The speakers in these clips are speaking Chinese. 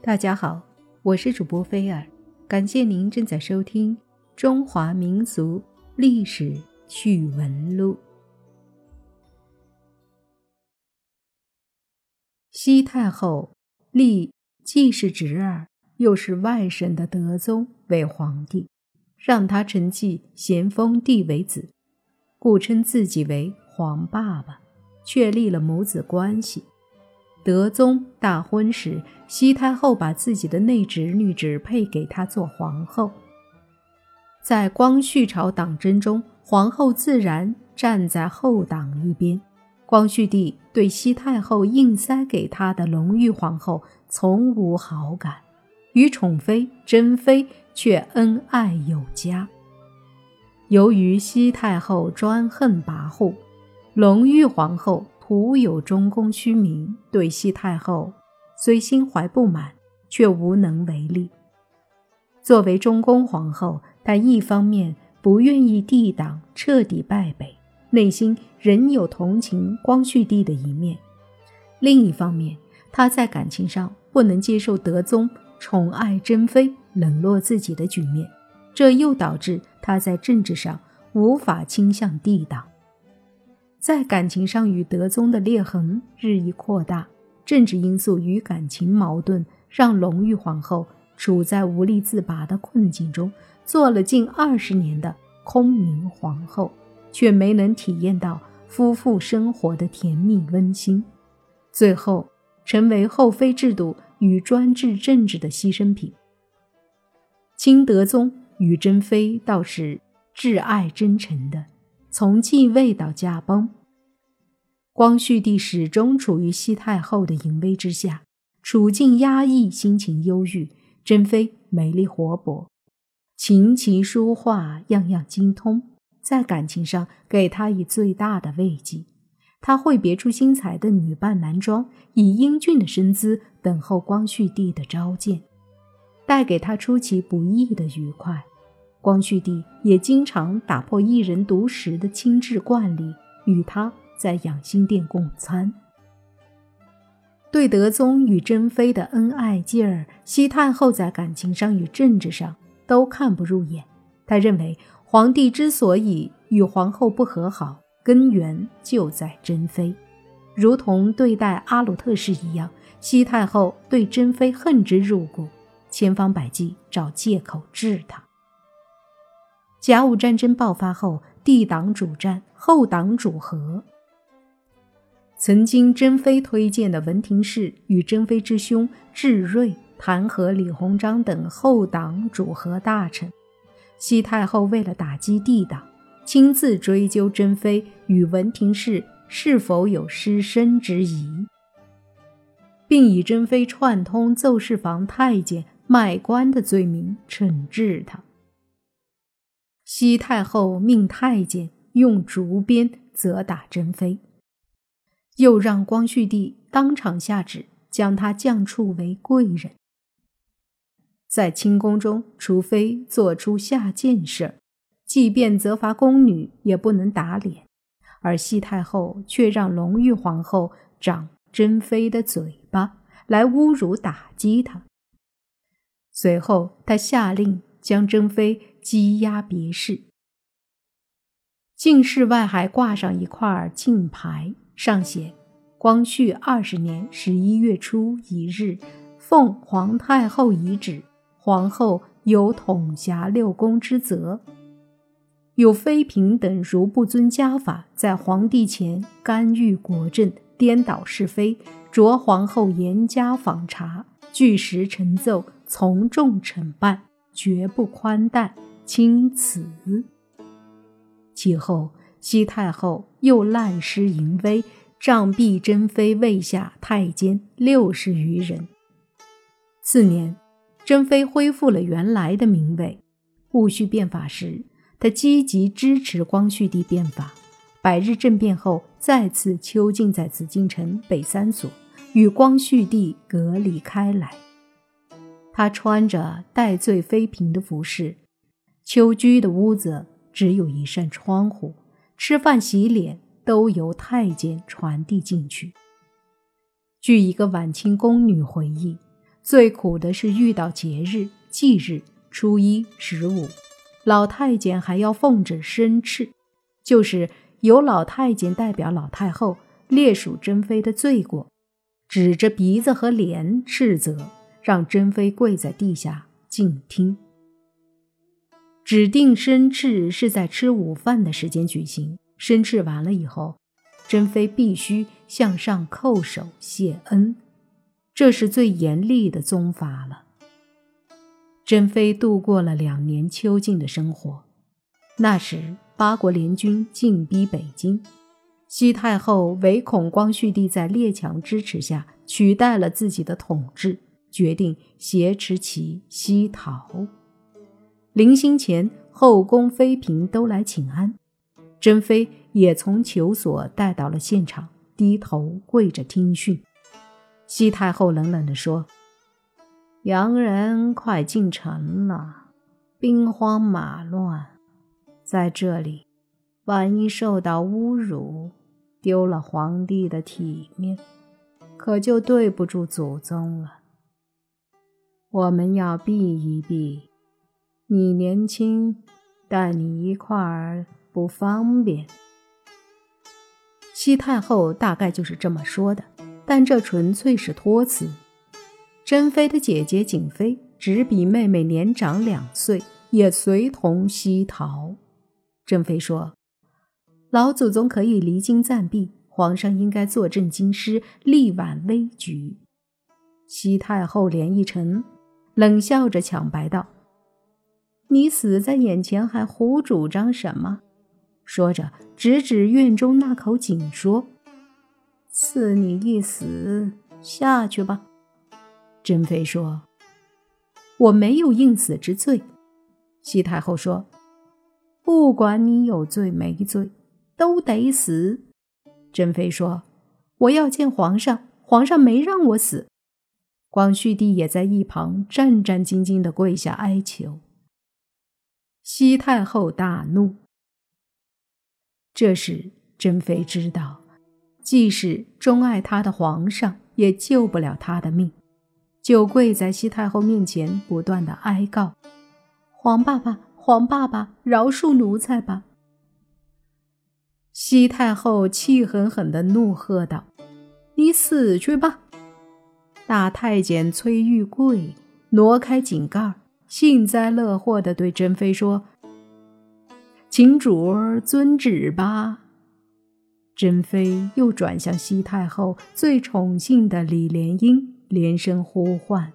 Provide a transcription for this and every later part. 大家好，我是主播菲尔，感谢您正在收听《中华民族历史趣闻录》。西太后立既是侄儿又是外甥的德宗为皇帝，让他承继咸丰帝为子，故称自己为皇爸爸，确立了母子关系。德宗大婚时，西太后把自己的内侄女指配给他做皇后。在光绪朝党争中，皇后自然站在后党一边，光绪帝对西太后硬塞给他的隆裕皇后从无好感，与宠妃、珍妃却恩爱有加。由于西太后专横跋扈，隆裕皇后徒有忠功虚名，对西太后虽心怀不满，却无能为力。作为忠恭皇后，她一方面不愿意帝党彻底败北，内心仍有同情光绪帝的一面；另一方面，她在感情上不能接受德宗宠爱珍妃、冷落自己的局面，这又导致他在政治上无法倾向帝党。在感情上与德宗的裂痕日益扩大，政治因素与感情矛盾让隆裕皇后处在无力自拔的困境中，做了近20年的空明皇后，却没能体验到夫妇生活的甜蜜温馨，最后成为后妃制度与专制政治的牺牲品。清德宗与珍妃倒是挚爱真诚的，从继位到驾崩，光绪帝始终处于西太后的淫威之下，处境压抑，心情忧郁。珍妃美丽活泼，琴棋书画样样精通，在感情上给他以最大的慰藉。她会别出心裁的女扮男装，以英俊的身姿等候光绪帝的召见，带给他出其不意的愉快。光绪帝也经常打破一人独食的亲制惯例，与他在养心殿共餐。对德宗与珍妃的恩爱劲儿，西太后在感情上与政治上都看不入眼。她认为皇帝之所以与皇后不和好，根源就在珍妃，如同对待阿鲁特氏一样，西太后对珍妃恨之入骨，千方百计找借口治她。甲午战争爆发后，帝党主战，后党主和。曾经珍妃推荐的文廷式与珍妃之兄智瑞弹劾李鸿章等后党主和大臣，西太后为了打击帝党，亲自追究珍妃与文廷式是否有师生之疑，并以珍妃串通奏事房太监卖官的罪名惩治他。西太后命太监用竹鞭责打珍妃，又让光绪帝当场下旨将她降处为贵人。在清宫中，除非做出下贱事，即便责罚宫女也不能打脸，而西太后却让隆裕皇后掌珍妃的嘴巴来侮辱打击她。随后她下令将珍妃羁押别室，进室外还挂上一块禁牌，上写光绪20年11月初1日奉皇太后遗旨，皇后有统辖6宫之责，有妃嫔等如不遵家法，在皇帝前干预国政，颠倒是非，着皇后严加访查，据实陈奏，从重惩办，绝不宽待。钦此。其后西太后又滥施淫威，杖毙珍妃位下太监60余人。4年，珍妃恢复了原来的名位。戊戌变法时，他积极支持光绪帝变法，百日政变后再次囚禁在紫禁城北3所，与光绪帝隔离开来。他穿着戴罪妃嫔的服饰，囚居的屋子只有一扇窗户，吃饭洗脸都由太监传递进去。据一个晚清宫女回忆，最苦的是遇到节日、忌日、初一、15，老太监还要奉旨申敕，就是由老太监代表老太后列数珍妃的罪过，指着鼻子和脸斥责，让珍妃跪在地下静听。指定申敕是在吃午饭的时间举行，申敕完了以后，珍妃必须向上叩首谢恩，这是最严厉的宗法了。珍妃度过了2年囚禁的生活。那时八国联军进逼北京，西太后唯恐光绪帝在列强支持下取代了自己的统治，决定挟持其西逃。临行前，后宫妃嫔都来请安，珍妃也从囚所带到了现场，低头跪着听讯。西太后冷冷地说，洋人快进城了，兵荒马乱，在这里万一受到侮辱，丢了皇帝的体面，可就对不住祖宗了。我们要避一避，你年轻，带你一块儿不方便。西太后大概就是这么说的，但这纯粹是托词。珍妃的姐姐瑾妃只比妹妹年长2岁，也随同西逃。珍妃说，老祖宗可以离京暂避，皇上应该坐镇京师，力挽危局。西太后脸一沉，冷笑着抢白道，你死在眼前还胡主张什么？说着指指院中那口井说，赐你一死，下去吧。珍妃说，我没有应死之罪。西太后说，不管你有罪没罪，都得死。珍妃说，我要见皇上，皇上没让我死。光绪帝也在一旁战战兢兢地跪下哀求。西太后大怒。这时珍妃知道，即使钟爱她的皇上也救不了她的命，就跪在西太后面前不断地哀告，皇爸爸，皇爸爸，饶恕奴才吧。西太后气狠狠地怒喝道，你死去吧。大太监崔玉贵挪开井盖，幸灾乐祸地对珍妃说，请主儿遵旨吧。珍妃又转向西太后最宠幸的李莲英，连声呼唤，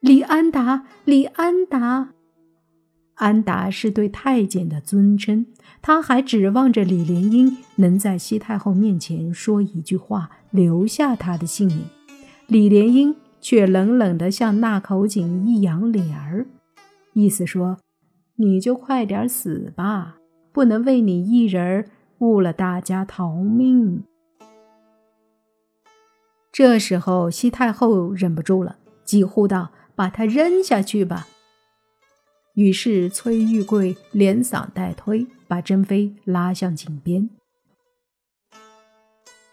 李安达，李安达。安达是对太监的尊称，他还指望着李莲英能在西太后面前说一句话，留下他的性命。李莲英却冷冷地向那口井一扬脸儿，意思说，你就快点死吧，不能为你一人误了大家逃命。这时候西太后忍不住了，急呼道，把他扔下去吧。于是崔玉贵连搡带推，把珍妃拉向井边。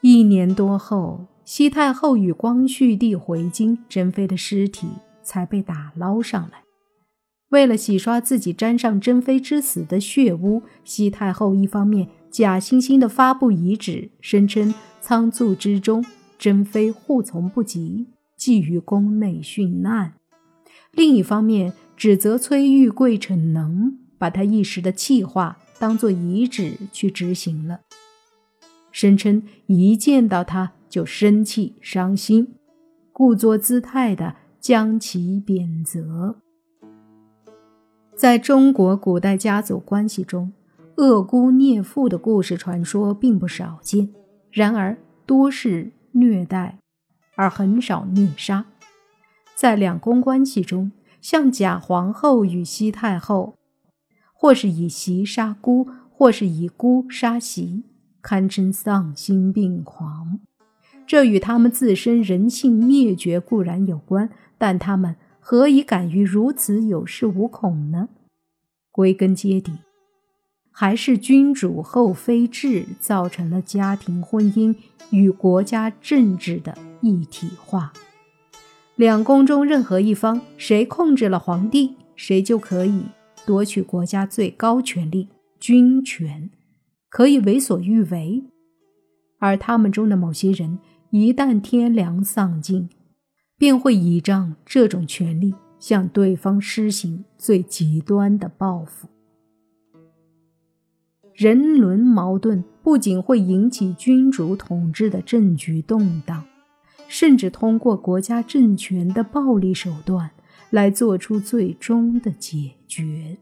1年多后，西太后与光绪帝回京，珍妃的尸体才被打捞上来。为了洗刷自己沾上珍妃之死的血污，西太后一方面假惺惺地发布遗旨，声称仓促之中珍妃护从不及，寄于宫内殉难，另一方面指责崔玉贵逞能，把他一时的气话当作遗旨去执行了，声称一见到他就生气伤心，故作姿态地将其贬责。在中国古代家族关系中，恶姑孽妇的故事传说并不少见，然而多是虐待，而很少虐杀。在两宫关系中，像假皇后与西太后，或是以媳杀姑，或是以姑杀媳，堪称丧心病狂。这与他们自身人性灭绝固然有关，但他们何以敢于如此有恃无恐呢？归根结底，还是君主后妃制造成了家庭婚姻与国家政治的一体化。两宫中任何一方谁控制了皇帝，谁就可以夺取国家最高权力军权，可以为所欲为。而他们中的某些人一旦天良丧尽，便会倚仗这种权力向对方施行最极端的报复。人伦矛盾不仅会引起君主统治的政局动荡，甚至通过国家政权的暴力手段来做出最终的解决。